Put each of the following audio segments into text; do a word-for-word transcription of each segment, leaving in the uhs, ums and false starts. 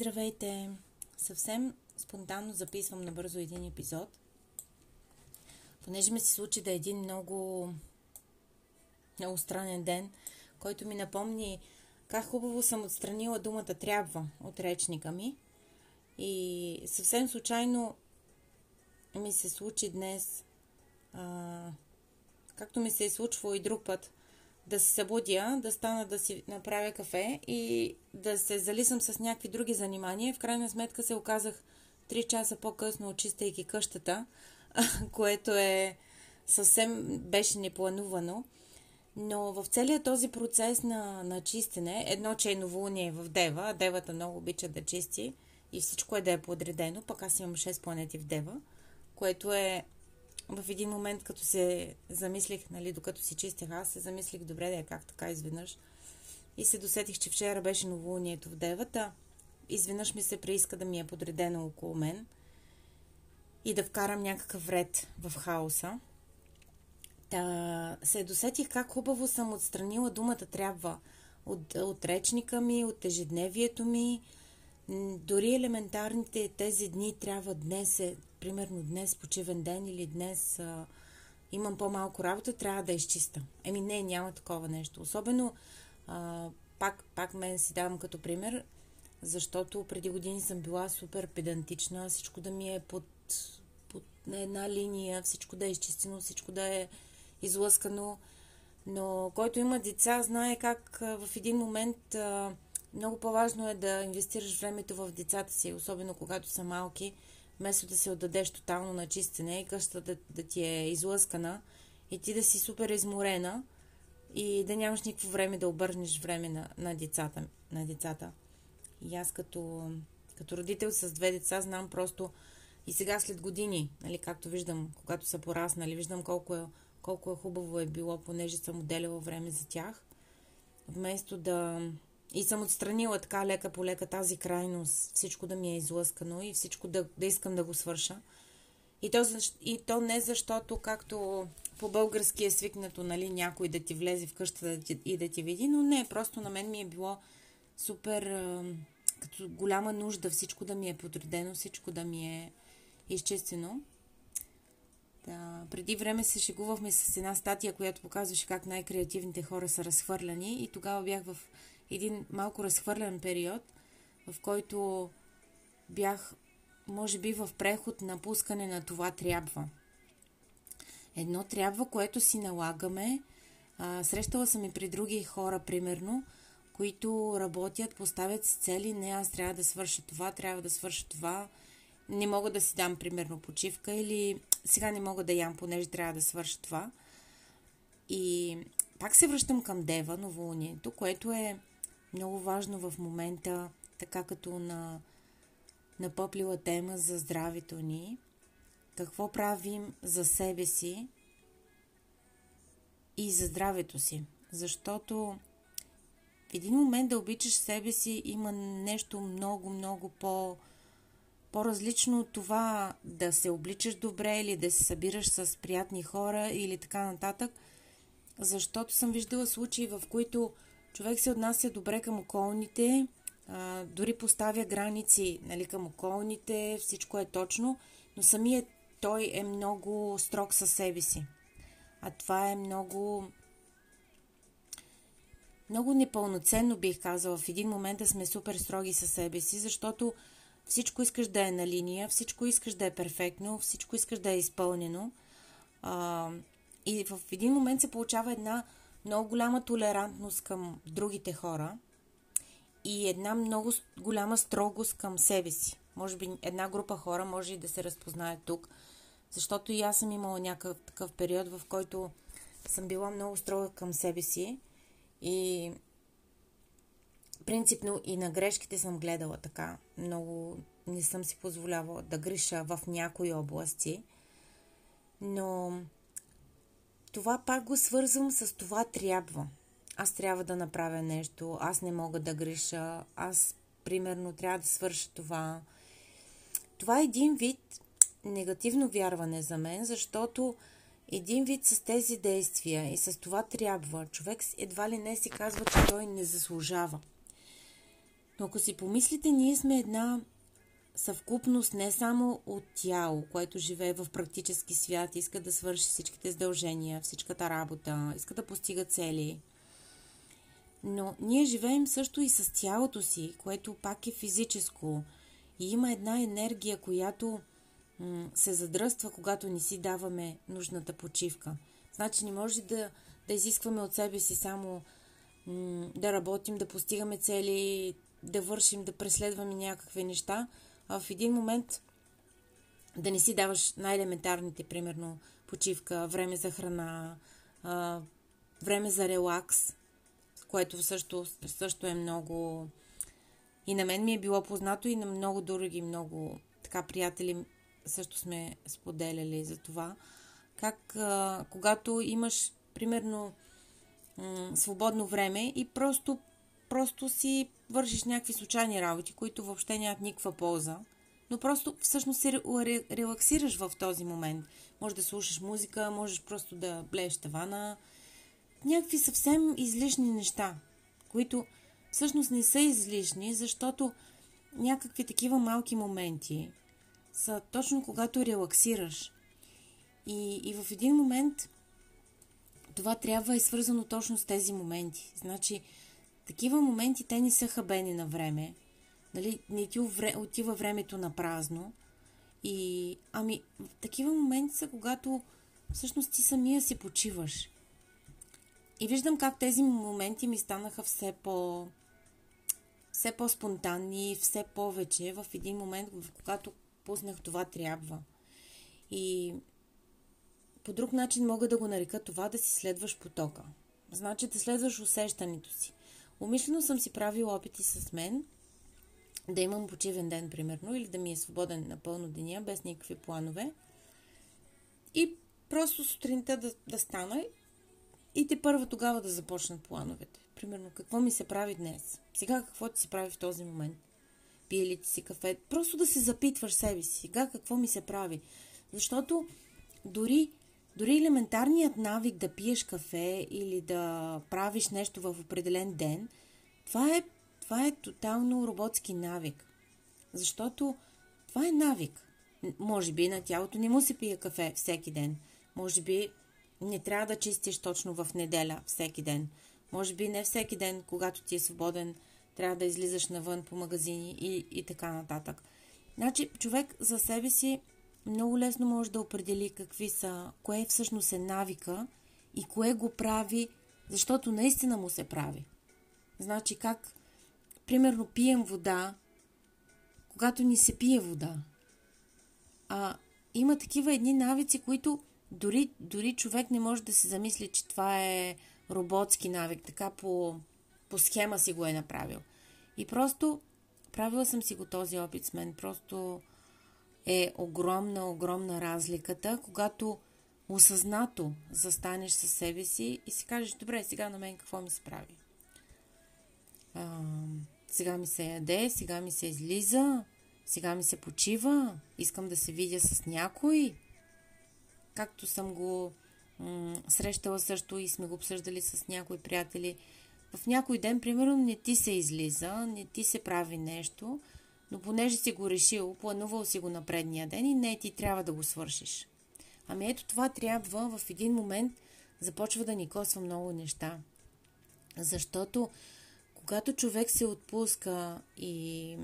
Здравейте! Съвсем спонтанно записвам набързо един епизод, понеже ми се случи да е един много, много странен ден, който ми напомни как хубаво съм отстранила думата трябва от речника ми. И съвсем случайно ми се случи днес, а, както ми се е случвало и друг път, да се събудя, да стана да си направя кафе и да се залисам с някакви други занимания. В крайна сметка се оказах три часа по-късно, очистейки къщата, което е съвсем беше непланувано. Но в целия този процес на, на чистене, едно, че е новолуние в Дева, Девата много обича да чисти и всичко е да е подредено, пък аз имам шест планети в Дева, което е... В един момент, като се замислих, нали, докато си чистех, аз се замислих, добре да е как така изведнъж. И се досетих, че вчера беше новолунието в Девата. Изведнъж ми се прииска да ми е подредено около мен и да вкарам някакъв ред в хаоса. Та се досетих как хубаво съм отстранила думата трябва от, от речника ми, от ежедневието ми. Дори елементарните тези дни трябва днес е, примерно днес почивен ден или днес а, имам по-малко работа, трябва да изчиста. Еми не, няма такова нещо. Особено а, пак, пак мен си давам като пример, защото преди години съм била супер педантична, всичко да ми е под, под една линия, всичко да е изчистено, всичко да е излъскано. Но който има деца, знае как а, в един момент... А, Много по-важно е да инвестираш времето в децата си, особено когато са малки, вместо да се отдадеш тотално на чистене и къщата да, да ти е излъскана и ти да си супер изморена и да нямаш никакво време да обърнеш време на, на, децата, на децата. И аз като, като родител с две деца знам просто и сега след години, нали, както виждам, когато са пораснали, виждам колко е, колко е хубаво е било, понеже съм отделяла време за тях. Вместо да... И съм отстранила така лека по лека тази крайност, всичко да ми е излъскано и всичко да, да искам да го свърша. И то, и то не защото, както по-български е свикнато, нали, някой да ти влезе в къщата и да ти види, но не, просто на мен ми е било супер, като голяма нужда всичко да ми е подредено, всичко да ми е изчистено. Да, преди време се шегувахме с една статия, която показваше как най-креативните хора са разхвърляни и тогава бях в... един малко разхвърлен период, в който бях, може би, в преход на пускане на това трябва. Едно трябва, което си налагаме. А, срещала съм и при други хора, примерно, които работят, поставят си цели. Не, аз трябва да свърша това, трябва да свърша това. Не мога да си дам, примерно, почивка или сега не мога да ям, понеже трябва да свърша това. И пак се връщам към Дева, новолунието, което е много важно в момента, така като на, на поплила тема за здравето ни. Какво правим за себе си и за здравето си? Защото в един момент да обичаш себе си има нещо много, много по, по-различно от това да се обличаш добре или да се събираш с приятни хора или така нататък. Защото съм виждала случаи, в които човек се отнася добре към околните, а, дори поставя граници, нали, към околните, всичко е точно, но самият той е много строг със себе си. А това е много, много непълноценно, бих казала. В един момент да сме супер строги със себе си, защото всичко искаш да е на линия, всичко искаш да е перфектно, всичко искаш да е изпълнено. А, И в един момент се получава една много голяма толерантност към другите хора и една много голяма строгост към себе си. Може би една група хора може и да се разпознае тук, защото и аз съм имала някакъв такъв период, в който съм била много строга към себе си и принципно и на грешките съм гледала така. Много не съм си позволявала да греша в някои области, но... Това пак го свързвам с това трябва. Аз трябва да направя нещо, аз не мога да греша, аз, примерно, трябва да свърша това. Това е един вид негативно вярване за мен, защото един вид с тези действия и с това трябва, човек едва ли не си казва, че той не заслужава. Но ако си помислите, ние сме една съвкупност не само от тяло, което живее в практически свят, иска да свърши всичките задължения, всичката работа, иска да постига цели. Но ние живеем също и с тялото си, което пак е физическо. И има една енергия, която м- се задръства, когато не си даваме нужната почивка. Значи не може да, да изискваме от себе си само м- да работим, да постигаме цели, да вършим, да преследваме някакви неща, а в един момент да не си даваш най-елементарните, примерно почивка, време за храна, а, време за релакс, което също, също е много... И на мен ми е било познато и на много други, много така приятели също сме споделяли за това. Как а, когато имаш, примерно, м- свободно време и просто Просто си вършиш някакви случайни работи, които въобще нямат никаква полза, но просто всъщност се релаксираш в този момент. Може да слушаш музика, можеш просто да блееш тавана. Някакви съвсем излишни неща, които всъщност не са излишни, защото някакви такива малки моменти са точно когато релаксираш. И, и в един момент това трябва е свързано точно с тези моменти. Значи, такива моменти, те не са хабени на време, нали, не ти отива времето на празно. И, ами, такива моменти са, когато всъщност ти самия си почиваш. И виждам как тези моменти ми станаха все по, все по-спонтанни, все повече в един момент, в когато пуснах това трябва. И по друг начин мога да го нарека това да си следваш потока. Значи да следваш усещането си. Умишлено съм си правила опити с мен да имам почивен ден, примерно, или да ми е свободен напълно деня, без никакви планове. И просто сутринта да, да стана и те първо тогава да започнат плановете. Примерно, какво ми се прави днес? Сега какво ти се прави в този момент? Пие ли ти си кафе? Просто да се запитваш себе си. Сега какво ми се прави? Защото дори... Дори елементарният навик да пиеш кафе или да правиш нещо в определен ден, това е, това е тотално роботски навик. Защото това е навик. Може би на тялото не му се пие кафе всеки ден. Може би не трябва да чистиш точно в неделя всеки ден. Може би не всеки ден, когато ти е свободен, трябва да излизаш навън по магазини и, и така нататък. Значи човек за себе си много лесно може да определи какви са, кое всъщност е навика и кое го прави, защото наистина му се прави. Значи как, примерно, пием вода, когато ни се пие вода. А, има такива едни навици, които дори, дори човек не може да се замисли, че това е роботски навик, така по, по схема си го е направил. И просто правила съм си го този опит с мен, просто... е огромна, огромна разликата, когато осъзнато застанеш със себе си и си кажеш, добре, сега на мен какво ми се прави? А, сега ми се яде, сега ми се излиза, сега ми се почива, искам да се видя с някой. Както съм го м- срещала също и сме го обсъждали с някои приятели. В някой ден, примерно, не ти се излиза, не ти се прави нещо, но понеже си го решил, планувал си го на предния ден и не, ти трябва да го свършиш. Ами ето това трябва в един момент започва да ни косва много неща. Защото когато човек се отпуска и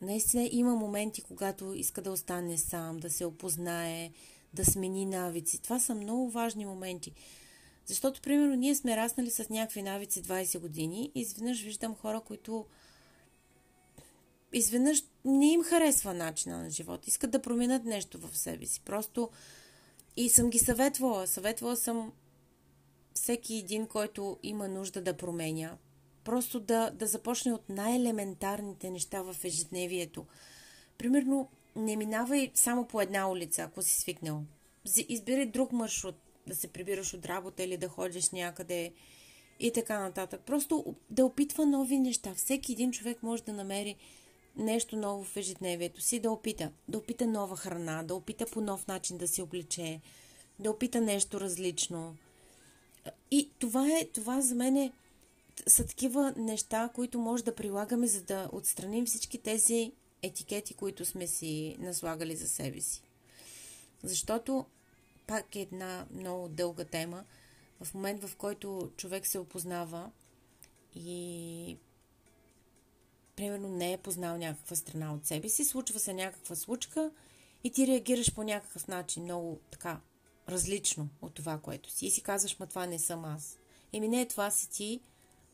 наистина има моменти, когато иска да остане сам, да се опознае, да смени навици. Това са много важни моменти. Защото, примерно, ние сме раснали с някакви навици двайсет години и изведнъж виждам хора, които изведнъж не им харесва начина на живот. Искат да променят нещо в себе си. Просто и съм ги съветвала. Съветвала съм всеки един, който има нужда да променя. Просто да, да започне от най-елементарните неща в ежедневието. Примерно, не минавай само по една улица, ако си свикнал. Избирай друг маршрут, да се прибираш от работа или да ходиш някъде и така нататък. Просто да опитва нови неща. Всеки един човек може да намери нещо ново в ежедневието си, да опита. Да опита нова храна, да опита по нов начин да се облече, да опита нещо различно. И това е, това за мен е са такива неща, които може да прилагаме, за да отстраним всички тези етикети, които сме си наслагали за себе си. Защото, пак е една много дълга тема, в момент, в който човек се опознава и примерно не е познал някаква страна от себе си, случва се някаква случка и ти реагираш по някакъв начин, много така, различно от това, което си. И си казваш, ма това не съм аз. Еми не, това си ти,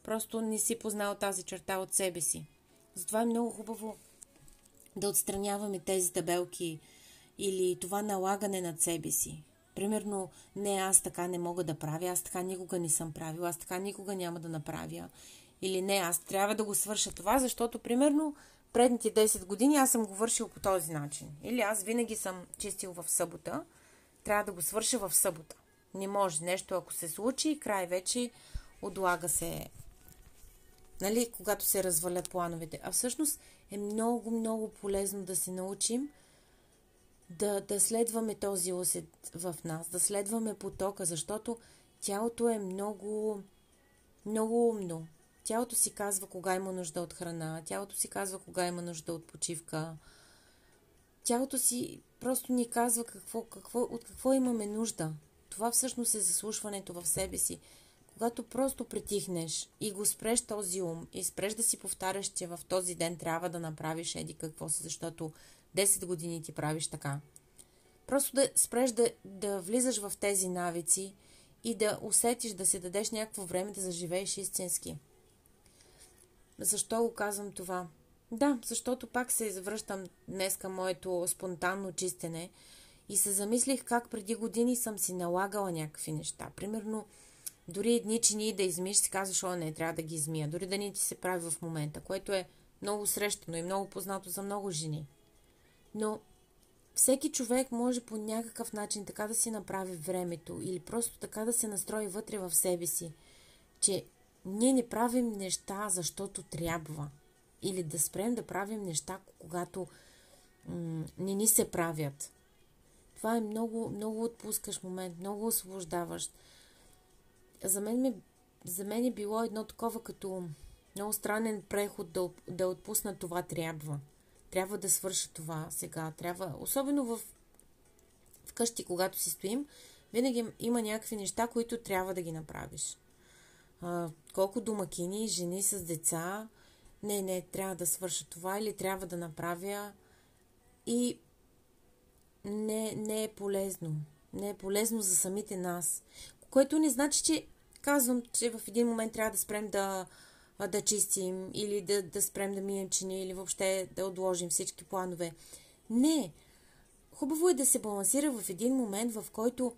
просто не си познал тази черта от себе си. Затова е много хубаво да отстраняваме тези табелки или това налагане над себе си. Примерно, не, аз така не мога да правя, аз така никога не съм правила, аз така никога няма да направя. Или не, аз трябва да го свърша това, защото, примерно, предните десет години аз съм го вършил по този начин. Или аз винаги съм чистил в събота, трябва да го свърша в събота. Не може нещо, ако се случи, край вече отлага се, нали, когато се развалят плановете. А всъщност е много, много полезно да се научим да, да следваме този усет в нас, да следваме потока, защото тялото е много, много умно. Тялото си казва кога има нужда от храна, тялото си казва кога има нужда от почивка. Тялото си просто ни казва какво, какво, от какво имаме нужда. Това всъщност е заслушването в себе си. Когато просто притихнеш и го спреш този ум и спреш да си повтаряш, че в този ден трябва да направиш еди какво си, защото десет години ти правиш така. Просто да спреш да, да влизаш в тези навици и да усетиш, да си дадеш някакво време да заживееш истински. Защо го казвам това? Да, защото пак се завръщам днес към моето спонтанно чистене и се замислих как преди години съм си налагала някакви неща. Примерно, дори едни чинии да измиеш, си казваш, о, не, трябва да ги измия. Дори да не ти се прави в момента, което е много срещано и много познато за много жени. Но всеки човек може по някакъв начин така да си направи времето или просто така да се настрои вътре в себе си, че ние не правим неща, защото трябва. Или да спрем да правим неща, когато м- не ни се правят. Това е много, много отпускащ момент, много освобождаващ. За мен, ми, за мен е било едно такова като много странен преход да, да отпусна това трябва. Трябва да свърша това сега. Трябва, особено в вкъщи, когато си стоим, винаги има някакви неща, които трябва да ги направиш. А, колко домакини, жени с деца, не, не, трябва да свърша това или трябва да направя. И не, не е полезно. Не е полезно за самите нас. Което не значи, че казвам, че в един момент трябва да спрем да, да чистим или да, да спрем да мием чини или въобще да отложим всички планове. Не. Хубаво е да се балансира в един момент, в който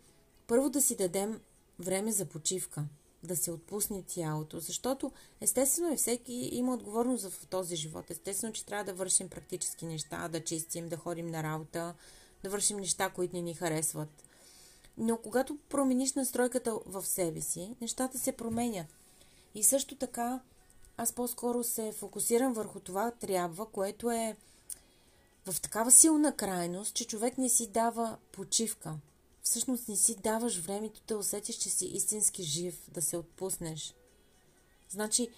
първо да си дадем време за почивка, да се отпусне тялото, защото естествено е всеки има отговорност в този живот. Естествено, че трябва да вършим практически неща, да чистим, да ходим на работа, да вършим неща, които не ни харесват. Но когато промениш настройката в себе си, нещата се променят. И също така, аз по-скоро се фокусирам върху това трябва, което е в такава силна крайност, че човек не си дава почивка. Всъщност не си даваш времето да усетиш, че си истински жив, да се отпуснеш. Значи,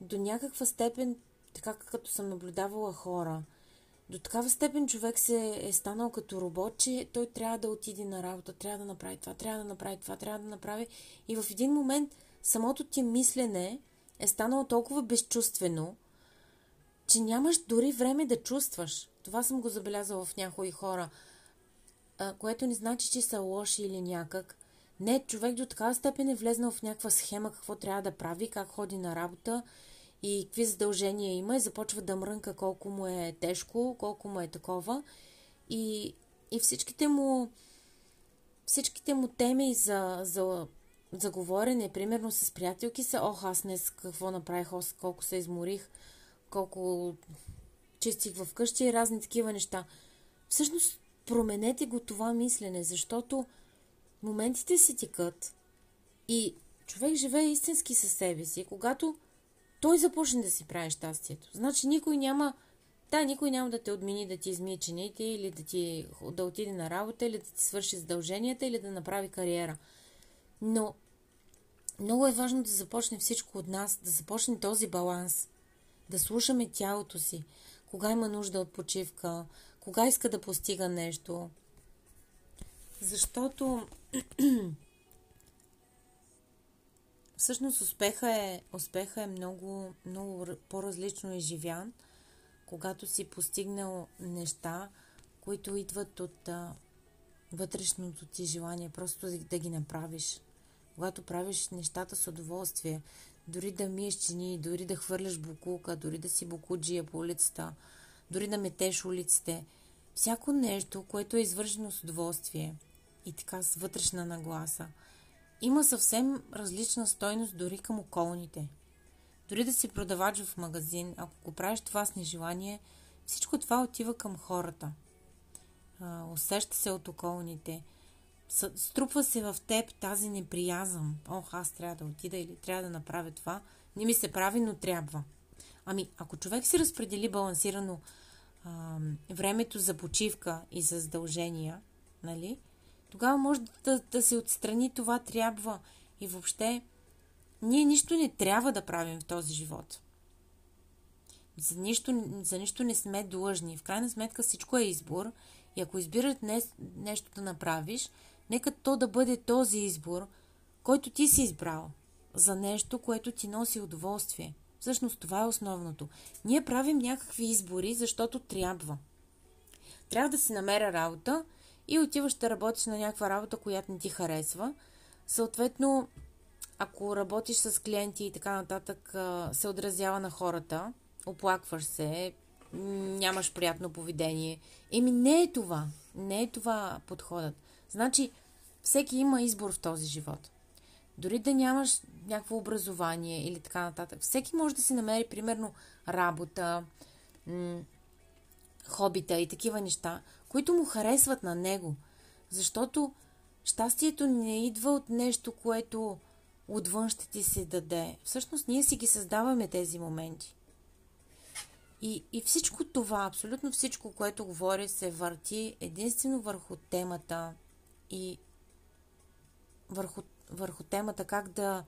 до някаква степен, така като съм наблюдавала хора, до такава степен човек се е станал като робот, че той трябва да отиде на работа, трябва да направи това, трябва да направи това, трябва да направи. И в един момент самото ти мислене е станало толкова безчувствено, че нямаш дори време да чувстваш. Това съм го забелязала в някои хора, което не значи, че са лоши или някак. Не, човек до такава степен е влезнал в някаква схема, какво трябва да прави, как ходи на работа и какви задължения има и започва да мрънка колко му е тежко, колко му е такова. И, и всичките му всичките му теми за, за, за говорене, примерно с приятелки са, ох, аз днес какво направих, ох, колко се изморих, колко чистих в къщи и разни такива неща. Всъщност, променете го това мислене, защото моментите се текат и човек живее истински със себе си, когато той започне да си прави щастието. Значи никой няма, да, никой няма да те отмени, да ти измие чините или да, ти, да отиде на работа, или да ти свърши задълженията, или да направи кариера. Но много е важно да започне всичко от нас, да започне този баланс, да слушаме тялото си, кога има нужда от почивка, кога иска да постига нещо. Защото всъщност успеха е, успеха е много, много по-различно изживян, когато си постигнал неща, които идват от а, вътрешното ти желание, просто да ги направиш. Когато правиш нещата с удоволствие, дори да миеш чини, дори да хвърляш букулка, дори да си букуджия по улицата, дори да метеш улиците, всяко нещо, което е извършено с удоволствие и така с вътрешна нагласа, има съвсем различна стойност дори към околните. Дори да си продавач в магазин, ако го правиш това с нежелание, всичко това отива към хората. А, усеща се от околните. Струпва се в теб тази неприязъм. Ох, аз трябва да отида или трябва да направя това. Не ми се прави, но трябва. Ами, ако човек си разпредели балансирано а, времето за почивка и за задължения, нали, тогава може да, да се отстрани това трябва и въобще ние нищо не трябва да правим в този живот. За нищо, за нищо не сме длъжни. В крайна сметка всичко е избор и ако избираш днес нещо да направиш, нека то да бъде този избор, който ти си избрал за нещо, което ти носи удоволствие. Всъщност това е основното. Ние правим някакви избори, защото трябва. Трябва да си намеря работа и отиваш да работиш на някаква работа, която не ти харесва. Съответно, ако работиш с клиенти и така нататък, се отразява на хората, оплакваш се, нямаш приятно поведение. Еми не е това. Не е това подходът. Значи, всеки има избор в този живот. Дори да нямаш някакво образование или така нататък, всеки може да си намери, примерно, работа, м- хобита и такива неща, които му харесват на него. Защото щастието не идва от нещо, което отвън ще ти се даде. Всъщност ние си ги създаваме тези моменти. И, и всичко това, абсолютно всичко, което говоря, се върти единствено върху темата и върху, върху темата как да,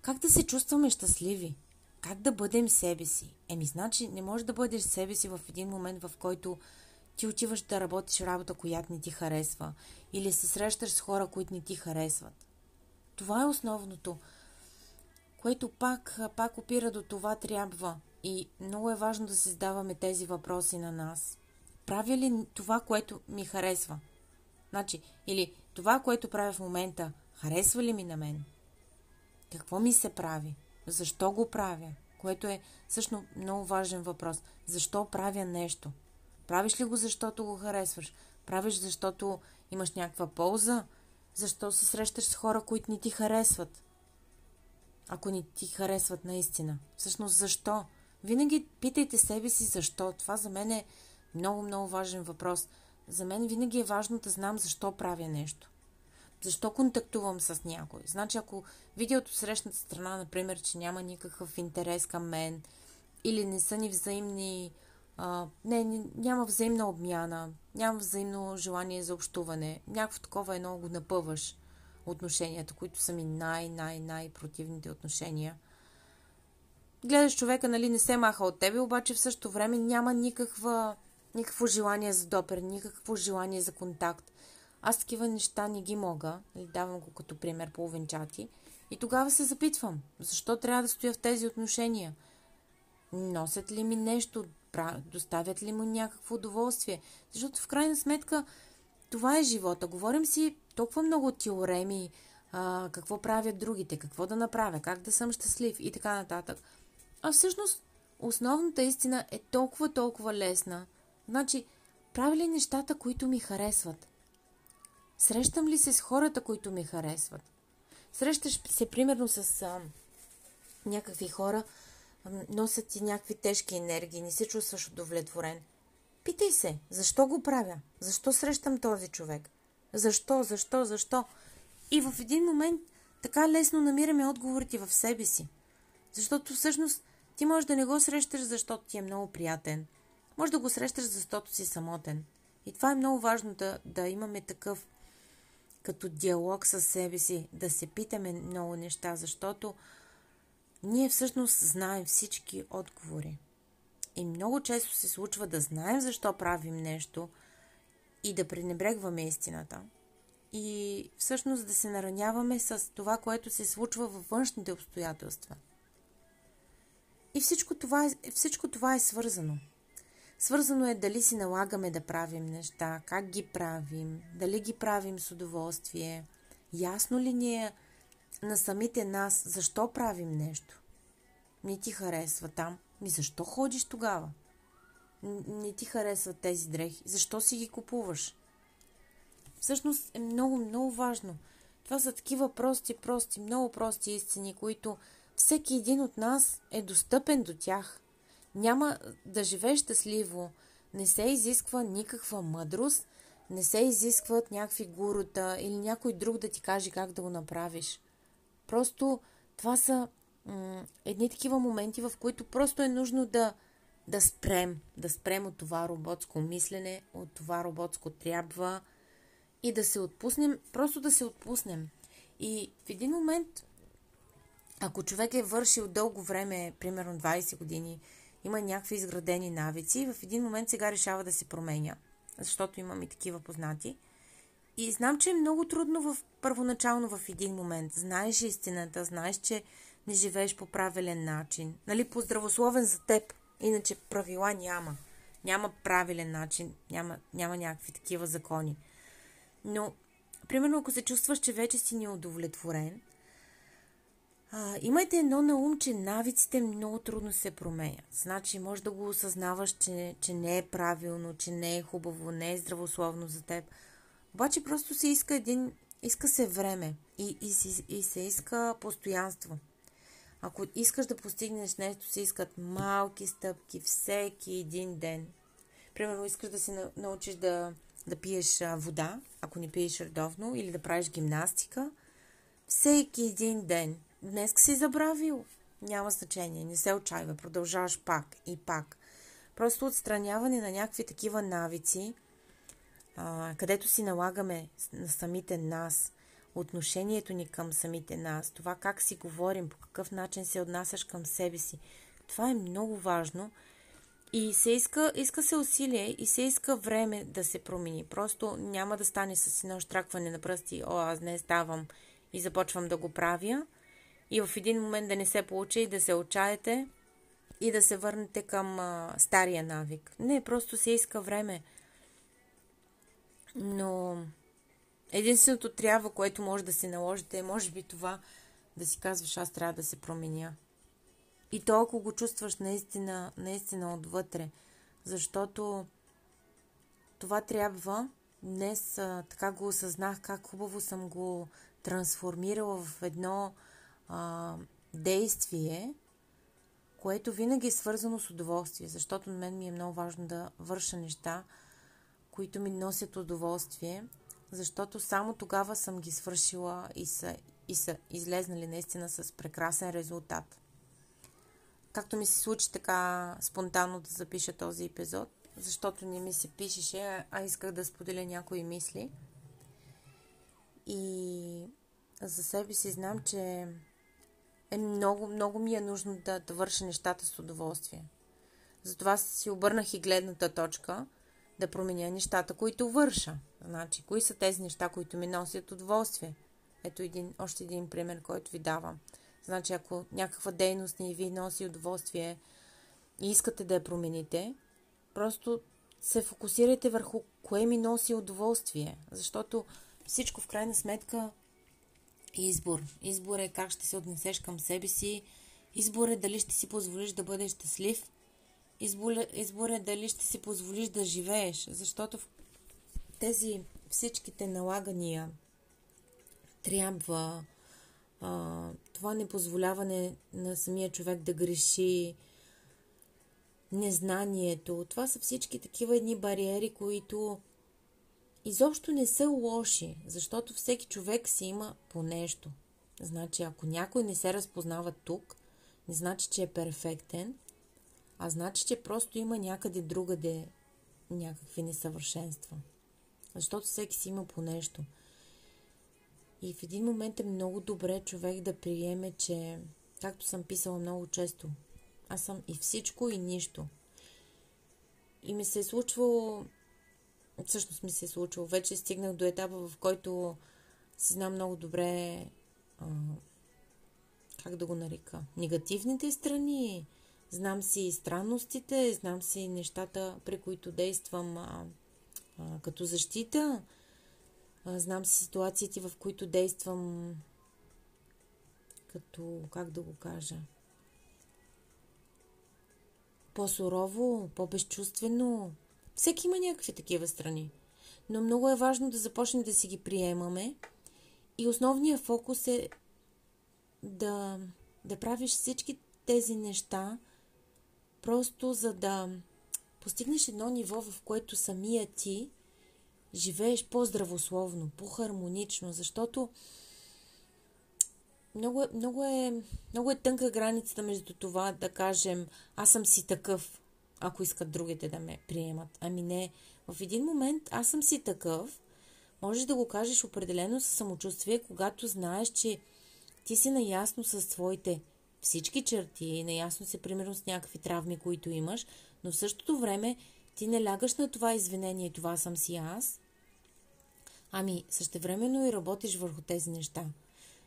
как да се чувстваме щастливи, как да бъдем себе си. Еми, значи не можеш да бъдеш себе си в един момент, в който ти отиваш да работиш работа, която не ти харесва, или се срещаш с хора, които не ти харесват. Това е основното, което пак, пак опира до това трябва. И много е важно да си задаваме тези въпроси на нас. Правя ли това, което ми харесва? Значи, или това, което правя в момента, харесва ли ми на мен? Какво ми се прави? Защо го правя? Което е всъщност много важен въпрос. Защо правя нещо? Правиш ли го, защото го харесваш? Правиш, защото имаш някаква полза? Защо се срещаш с хора, които не ти харесват? Ако не ти харесват наистина. Всъщност, защо? Винаги питайте себе си защо. Това за мен е много, много важен въпрос. За мен винаги е важно да знам защо правя нещо. Защо контактувам с някой. Значи, ако видя от срещната страна, например, че няма никакъв интерес към мен, или не са ни взаимни... А, не, няма взаимна обмяна, няма взаимно желание за общуване, някакво такова едно го напъваш отношенията, които са ми най-най-най противните отношения. Гледаш човека, нали, не се маха от тебе, обаче в същото време няма никаква, никакво желание за допир, никакво желание за контакт. Аз такива неща не ги мога, давам го като пример половинчати, и тогава се запитвам, защо трябва да стоя в тези отношения? Носят ли ми нещо? Доставят ли му някакво удоволствие? Защото в крайна сметка това е живота. Говорим си толкова много теореми, а, какво правят другите, какво да направя, как да съм щастлив и така нататък. А всъщност основната истина е толкова, толкова лесна. Значи, правя ли нещата, които ми харесват? Срещам ли се с хората, които ми харесват? Срещаш се примерно с а, някакви хора, носят ти някакви тежки енергии, не се чувстваш удовлетворен. Питай се, защо го правя? Защо срещам този човек? Защо, защо, защо? И в един момент така лесно намираме отговорите в себе си. Защото всъщност ти можеш да не го срещаш, защото ти е много приятен. Може да го срещаш, защото си самотен. И това е много важно да, да имаме такъв като диалог със себе си, да се питаме много неща, защото ние всъщност знаем всички отговори. И много често се случва да знаем защо правим нещо и да пренебрегваме истината. И всъщност да се нараняваме с това, което се случва във външните обстоятелства. И всичко това, всичко това е свързано. Свързано е дали си налагаме да правим неща, как ги правим, дали ги правим с удоволствие, ясно ли ни е на самите нас защо правим нещо. Не ти харесва там. Ми защо ходиш тогава? Не ти харесват тези дрехи. Защо си ги купуваш? Всъщност е много, много важно. Това са такива прости, прости, много прости истини, които всеки един от нас е достъпен до тях. Няма да живееш щастливо. Не се изисква никаква мъдрост, не се изискват някакви гурута или някой друг да ти каже как да го направиш. Просто това са м- едни такива моменти, в които просто е нужно да, да спрем. Да спрем от това роботско мислене, от това роботско трябва и да се отпуснем, просто да се отпуснем. И в един момент, ако човек е вършил дълго време, примерно двайсет години, има някакви изградени навици и в един момент сега решава да се променя, защото имам и такива познати. И знам, че е много трудно в, първоначално в един момент. Знаеш истината, знаеш, че не живееш по правилен начин. Нали, поздравословен за теб, иначе правила няма. Няма правилен начин, няма, няма някакви такива закони. Но, примерно, ако се чувстваш, че вече си неудовлетворен, а, имайте едно на ум, че навиците много трудно се променят. Значи, може да го осъзнаваш, че, че не е правилно, че не е хубаво, не е здравословно за теб. Обаче просто се иска един, иска се време и, и, и се иска постоянство. Ако искаш да постигнеш нещо, се искат малки стъпки всеки един ден. Примерно, искаш да се научиш да да пиеш вода, ако не пиеш редовно, или да правиш гимнастика, всеки един ден. Днес си забравил, няма значение, не се отчаива, продължаваш пак и пак. Просто отстраняване на някакви такива навици, а, където си налагаме на самите нас, отношението ни към самите нас, това как си говорим, по какъв начин се отнасяш към себе си. Това е много важно. И се иска, иска се усилие и се иска време да се промени. Просто няма да стане с едно щракване на пръсти, о, аз не ставам и започвам да го правя. И в един момент да не се получи и да се отчаяте и да се върнете към а, стария навик. Не, просто се иска време. Но единственото трябва, което може да се наложите, е може би това да си казваш, аз трябва да се променя. И то, ако го чувстваш наистина, наистина отвътре, защото това трябва. Днес а, така го осъзнах, как хубаво съм го трансформирала в едно а, действие, което винаги е свързано с удоволствие, защото на мен ми е много важно да върша неща, които ми носят удоволствие, защото само тогава съм ги свършила и са, и са излезнали наистина с прекрасен резултат. Както ми се случи така спонтанно да запиша този епизод, защото не ми се пишеше, а исках да споделя някои мисли. И за себе си знам, че е много, много ми е нужно да, да върша нещата с удоволствие. Затова си обърнах и гледната точка да променя нещата, които върша. Значи, кои са тези неща, които ми носят удоволствие? Ето един, още един пример, който ви давам. Значи, ако някаква дейност не ви носи удоволствие и искате да я промените, просто се фокусирайте върху кое ми носи удоволствие. Защото всичко в крайна сметка е избор. Избор е как ще се отнесеш към себе си. Избор е дали ще си позволиш да бъдеш щастлив. Избор е, избор е дали ще си позволиш да живееш. Защото тези всичките налагания трябва... Uh, това непозволяване на самия човек да греши, незнанието, това са всички такива едни бариери, които изобщо не са лоши, защото всеки човек си има по нещо. Значи, ако някой не се разпознава тук, не значи, че е перфектен, а значи, че просто има някъде другаде някакви несъвършенства. Защото всеки си има по нещо. И в един момент е много добре човек да приеме, че, както съм писала много често, аз съм и всичко, и нищо. И ми се е случвало, всъщност ми се е случвало, вече стигнах до етапа, в който си знам много добре, а, как да го нарека, негативните страни, знам си странностите, знам си нещата, при които действам а, а, като защита, а, знам си ситуациите, в които действам като, как да го кажа, по-сурово, по-безчувствено. Всеки има някакви такива страни. Но много е важно да започнем да си ги приемаме. И основният фокус е да, да правиш всички тези неща, просто за да постигнеш едно ниво, в което самия ти живееш по-здравословно, по-хармонично, защото много е, много е, много е тънка границата между това да кажем аз съм си такъв, ако искат другите да ме приемат. Ами не, в един момент аз съм си такъв, можеш да го кажеш определено със самочувствие, когато знаеш, че ти си наясно със своите всички черти, наясно си примерно с някакви травми, които имаш, но в същото време ти не лягаш на това извинение, това съм си аз, ами същевременно и работиш върху тези неща.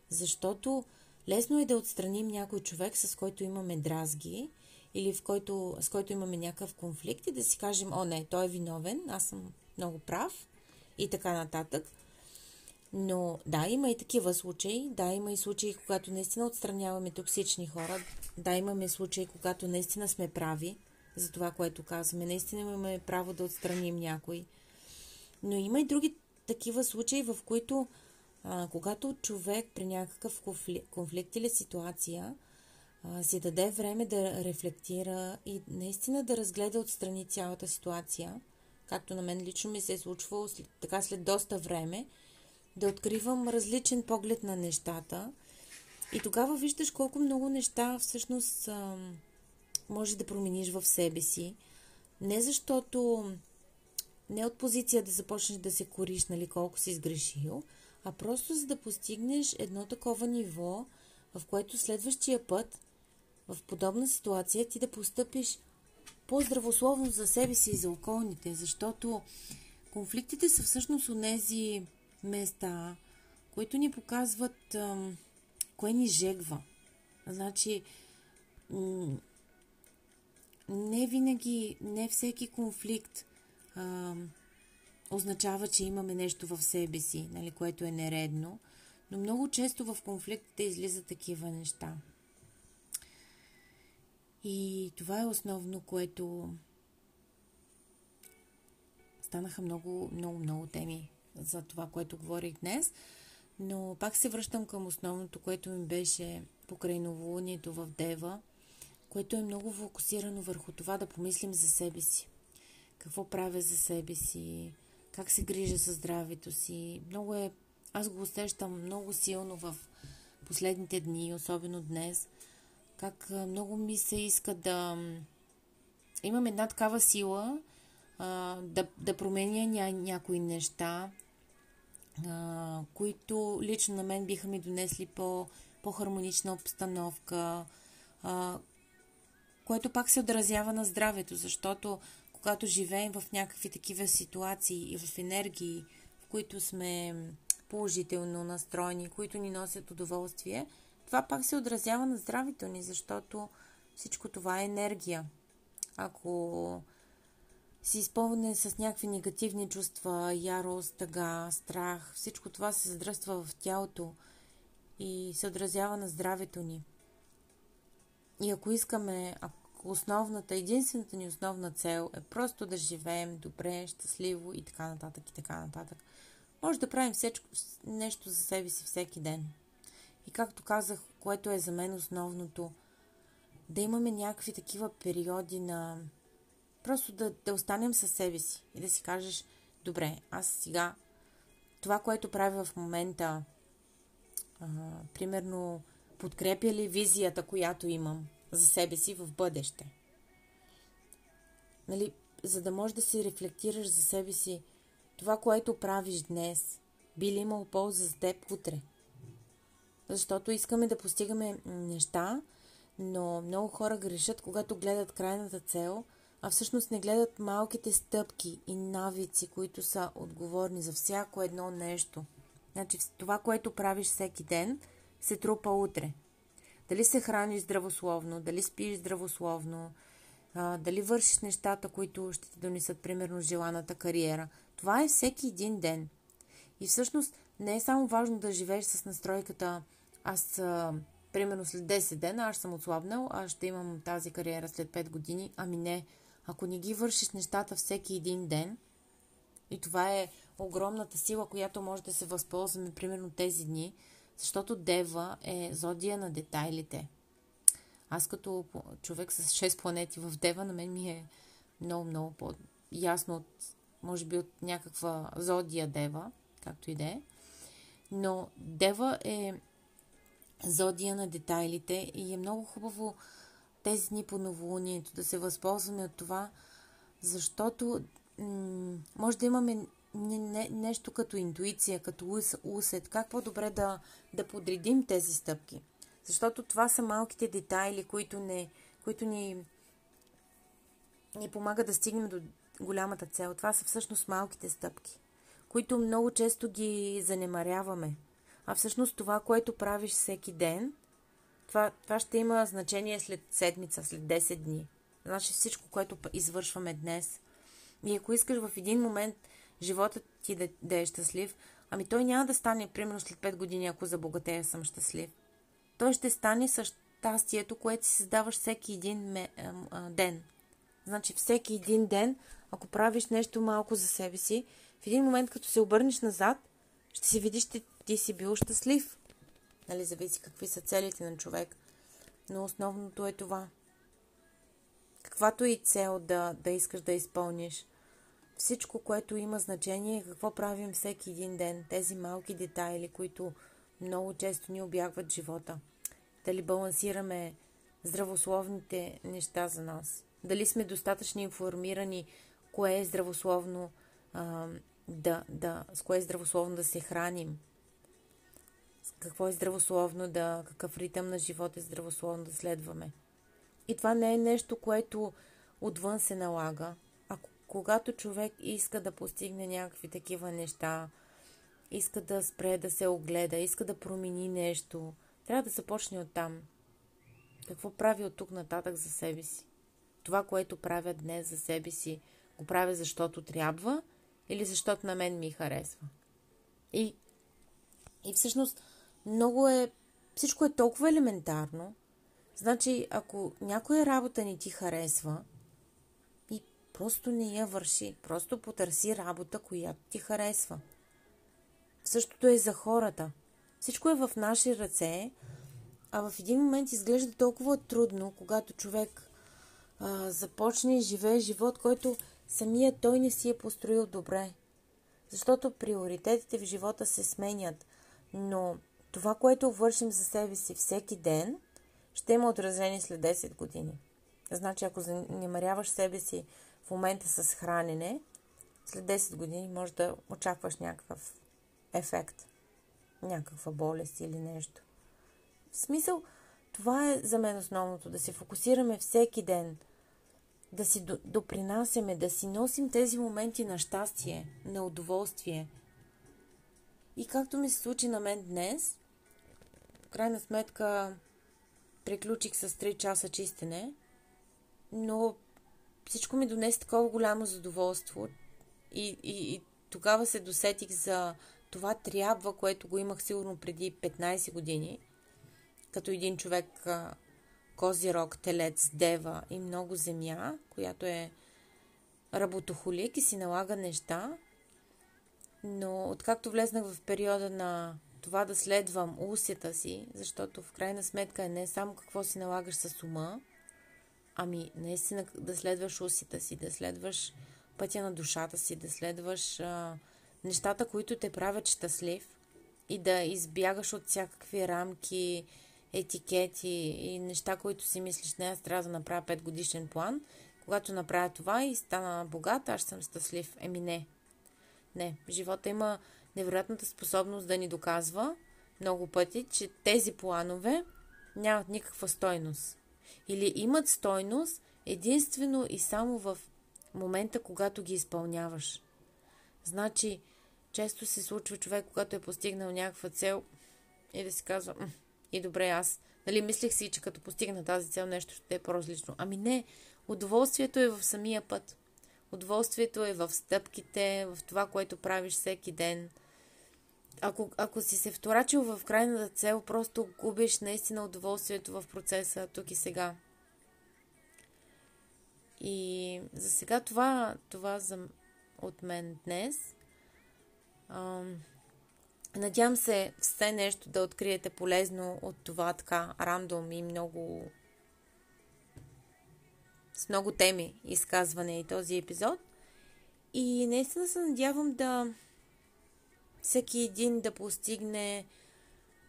Защото лесно е да отстраним някой човек, с който имаме дразги или в който, с който имаме някакъв конфликт и да си кажем, о не, той е виновен, аз съм много прав и така нататък. Но да, има и такива случаи, да, има и случаи, когато наистина отстраняваме токсични хора, да, имаме случаи, когато наистина сме прави за това, което казваме, наистина имаме право да отстраним някой. Но има и други такива случаи, в които а, когато човек при някакъв конфликт, конфликт или ситуация а, си даде време да рефлектира и наистина да разгледа отстрани цялата ситуация, както на мен лично ми се е случвало след, така след доста време, да откривам различен поглед на нещата и тогава виждаш колко много неща всъщност а, може да промениш в себе си. Не защото, не от позиция да започнеш да се кориш, нали, колко си сгрешил, а просто за да постигнеш едно такова ниво, в което следващия път в подобна ситуация ти да постъпиш по-здравословно за себе си и за околните, защото конфликтите са всъщност онези места, които ни показват ам, кое ни жегва. Значи м- не винаги, не всеки конфликт ам, означава, че имаме нещо в себе си, нали, което е нередно, но много често в конфликтите излизат такива неща. И това е основно, което станаха много, много, много теми за това, което говорих днес, но пак се връщам към основното, което ми беше покрай новолунието в Дева, което е много фокусирано върху това да помислим за себе си. Какво правя за себе си, как се грижа за здравето си. Много е, аз го усещам много силно в последните дни, особено днес, как много ми се иска да имам една такава сила, да, да променя ня, някои неща, а, които лично на мен биха ми донесли по, по-хармонична обстановка, а, което пак се отразява на здравето, защото когато живеем в някакви такива ситуации и в енергии, в които сме положително настроени, които ни носят удоволствие, това пак се отразява на здравето ни, защото всичко това е енергия. Ако си изпълнен с някакви негативни чувства, ярост, тъга, страх, всичко това се задръства в тялото и се отразява на здравето ни. И ако искаме, ако основната, единствената ни основна цел е просто да живеем добре, щастливо и така нататък и така нататък, може да правим всичко, нещо за себе си всеки ден. И както казах, което е за мен основното, да имаме някакви такива периоди на просто да, да останем със себе си и да си кажеш, добре, аз сега това, което правя в момента, а, примерно, подкрепя ли визията, която имам за себе си в бъдеще? Нали, за да можеш да си рефлектираш за себе си това, което правиш днес, би ли имал полза за теб утре. Защото искаме да постигаме неща, но много хора грешат, когато гледат крайната цел, а всъщност не гледат малките стъпки и навици, които са отговорни за всяко едно нещо. Значи това, което правиш всеки ден, се трупа утре. Дали се храниш здравословно, дали спиш здравословно, дали вършиш нещата, които ще ти донесат, примерно, желаната кариера. Това е всеки един ден. И всъщност не е само важно да живееш с настройката аз, примерно, след десет дена, аз съм отслабнал, аз ще имам тази кариера след пет години. Ами не, ако не ги вършиш нещата всеки един ден, и това е огромната сила, която може да се възползваме, примерно, тези дни, защото Дева е зодия на детайлите. Аз като човек с шест планети в Дева, на мен ми е много-много по-ясно от, може би, от някаква зодия Дева, както и да е. Но Дева е зодия на детайлите и е много хубаво тези дни по новолунието да се възползваме от това, защото м- може да имаме не, не, нещо като интуиция, като усет, как по-добре да, да подредим тези стъпки. Защото това са малките детайли, които, не, които ни, ни помагат да стигнем до голямата цел. Това са всъщност малките стъпки, които много често ги занемаряваме. А всъщност това, което правиш всеки ден, това, това ще има значение след седмица, след десет дни. Значи всичко, което извършваме днес. И ако искаш в един момент животът ти да, да е щастлив, ами той няма да стане, примерно, след пет години, ако забогатея съм щастлив. Той ще стане с щастието, което си създаваш всеки един ме, а, а, ден. Значи всеки един ден, ако правиш нещо малко за себе си, в един момент, като се обърнеш назад, ще си видиш, че ти си бил щастлив. Нали, зависи какви са целите на човек. Но основното е това. Каквато и цел да, да искаш да изпълниш, всичко, което има значение, е какво правим всеки един ден. Тези малки детайли, които много често ни обягват живота. Дали балансираме здравословните неща за нас. Дали сме достатъчно информирани кое е здравословно, а, да, да, с кое е здравословно да се храним. Какво е здравословно, да, какъв ритъм на живот е здравословно да следваме. И това не е нещо, което отвън се налага. А когато човек иска да постигне някакви такива неща, иска да спре, да се огледа, иска да промени нещо, трябва да започне оттам. Какво прави от тук нататък за себе си? Това, което правя днес за себе си, го правя защото трябва или защото на мен ми харесва? И, и всъщност много е, всичко е толкова елементарно. Значи, ако някоя работа не ти харесва, и просто не я върши, просто потърси работа, която ти харесва. Същото е за хората. Всичко е в наши ръце, а в един момент изглежда толкова трудно, когато човек а, започне и живее живот, който самия той не си е построил добре. Защото приоритетите в живота се сменят, но това, което вършим за себе си всеки ден, ще има отразение след десет години. Значи, ако занемаряваш себе си в момента с хранене, след десет години може да очакваш някакъв ефект, някаква болест или нещо. В смисъл, това е за мен основното, да се фокусираме всеки ден, да си допринасяме, да си носим тези моменти на щастие, на удоволствие. И както ми се случи на мен днес, в крайна сметка приключих с три часа чистене, но всичко ми донесе такова голямо задоволство и, и, и тогава се досетих за това трябва, което го имах сигурно преди петнайсет години, като един човек, козирог, телец, дева и много земя, която е работохолик и си налага неща. Но откакто влезнах в периода на това да следвам усета си, защото в крайна сметка е не само какво си налагаш с ума, ами наистина да следваш усета си, да следваш пътя на душата си, да следваш нещата, които те правят щастлив и да избягаш от всякакви рамки, етикети и неща, които си мислиш, не, аз трябва да направя петгодишен план. Когато направя това и стана богата, аз съм щастлив. Еми не. Не. Живота има невероятната способност да ни доказва много пъти, че тези планове нямат никаква стойност. Или имат стойност единствено и само в момента, когато ги изпълняваш. Значи, често се случва човек, когато е постигнал някаква цел и да си казва, и добре, аз, нали, мислех си, че като постигна тази цел, нещо ще е по-различно. Ами не, удоволствието е в самия път. Удоволствието е в стъпките, в това, което правиш всеки ден. Ако, ако си се вторачил в крайната цел, просто губиш наистина удоволствието в процеса тук и сега. И за сега това, това за, от мен днес. А, надявам се все нещо да откриете полезно от това така рандом и много с много теми изказване и този епизод. И наистина се надявам да всеки един да постигне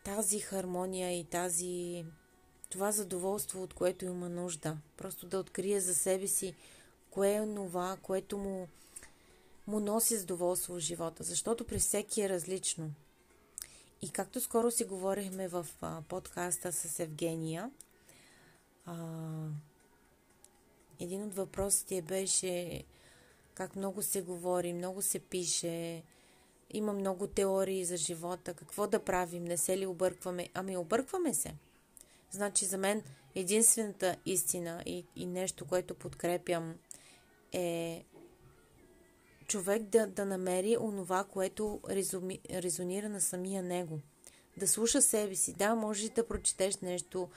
тази хармония и тази това задоволство, от което има нужда. Просто да открие за себе си кое е това, което му, му носи задоволство в живота. Защото при всеки е различно. И както скоро си говорихме в а, подкаста с Евгения, а, един от въпросите беше как много се говори, много се пише, има много теории за живота, какво да правим, не се ли объркваме? Ами объркваме се. Значи за мен единствената истина и, и нещо, което подкрепям е човек да, да намери онова, което резуми, резонира на самия него. Да слуша себе си. Да, може да прочетеш нещо,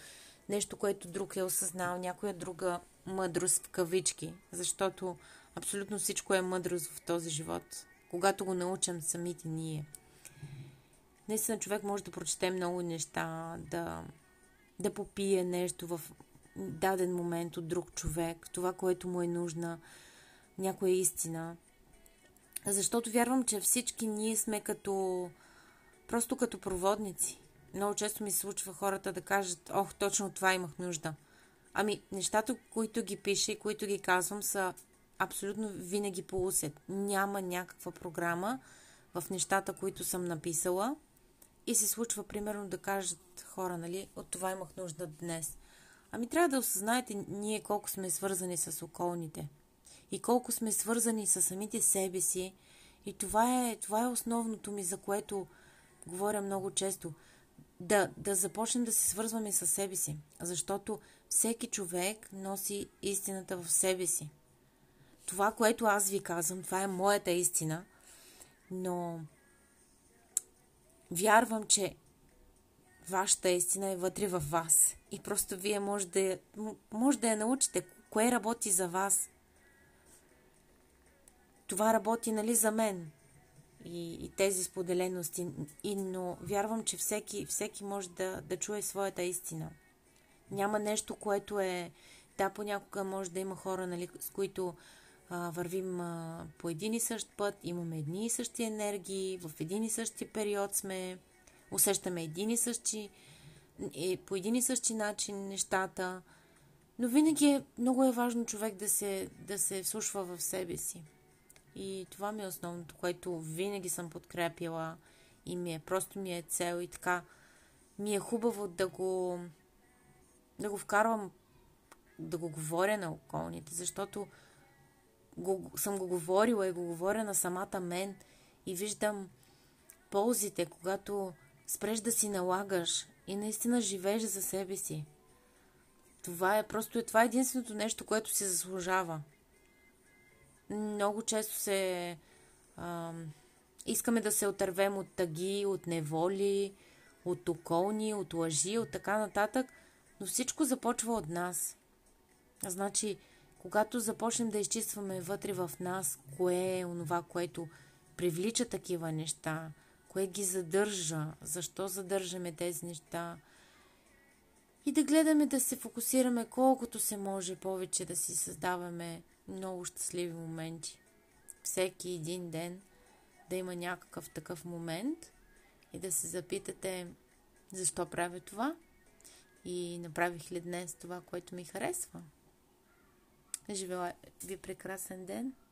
нещо, което друг е осъзнал, някоя друга мъдрост в кавички, защото абсолютно всичко е мъдрост в този живот, когато го научим самите ние. Наистина човек може да прочете много неща, да, да попие нещо в даден момент от друг човек, това, което му е нужна, някоя истина. Защото вярвам, че всички ние сме като просто като проводници. Много често ми се случва хората да кажат, ох, точно това имах нужда. Ами, нещата, които ги пиша и които ги казвам, са абсолютно винаги по усет. Няма някаква програма в нещата, които съм написала и се случва, примерно, да кажат хора, нали, от това имах нужда днес. Ами трябва да осъзнаете ние колко сме свързани с околните и колко сме свързани с самите себе си. И това е, това е основното ми, за което говоря много често. Да, да започнем да се свързваме с себе си, защото всеки човек носи истината в себе си. Това, което аз ви казвам, това е моята истина, но вярвам, че вашата истина е вътре във вас и просто вие може да, може да я научите, кое работи за вас. Това работи, нали, за мен. И, и тези споделености, и, но вярвам, че всеки, всеки може да, да чуе своята истина. Няма нещо, което е... Да, понякога може да има хора, нали, с които а, вървим а, по един и същ път, имаме едни и същи енергии, в един и същи период сме, усещаме един и същи, е, по един и същи начин нещата, но винаги е, много е важно човек да се, да се вслушва в себе си. И това ми е основното, което винаги съм подкрепила и ми е, просто ми е цел и така. Ми е хубаво да го, да го вкарвам, да го говоря на околните, защото го, съм го говорила и го говоря на самата мен и виждам ползите, когато спреш да си налагаш и наистина живееш за себе си. Това е просто, това е единственото нещо, което се заслужава. Много често се а, искаме да се отървем от тъги, от неволи, от околни, от лъжи, от така нататък, но всичко започва от нас. Значи, когато започнем да изчистваме вътре в нас, кое е онова, което привлича такива неща, кое ги задържа, защо задържаме тези неща и да гледаме да се фокусираме колкото се може повече, да си създаваме много щастливи моменти. Всеки един ден да има някакъв такъв момент и да се запитате защо правя това и направих ли днес това, което ми харесва. Желая ви прекрасен ден.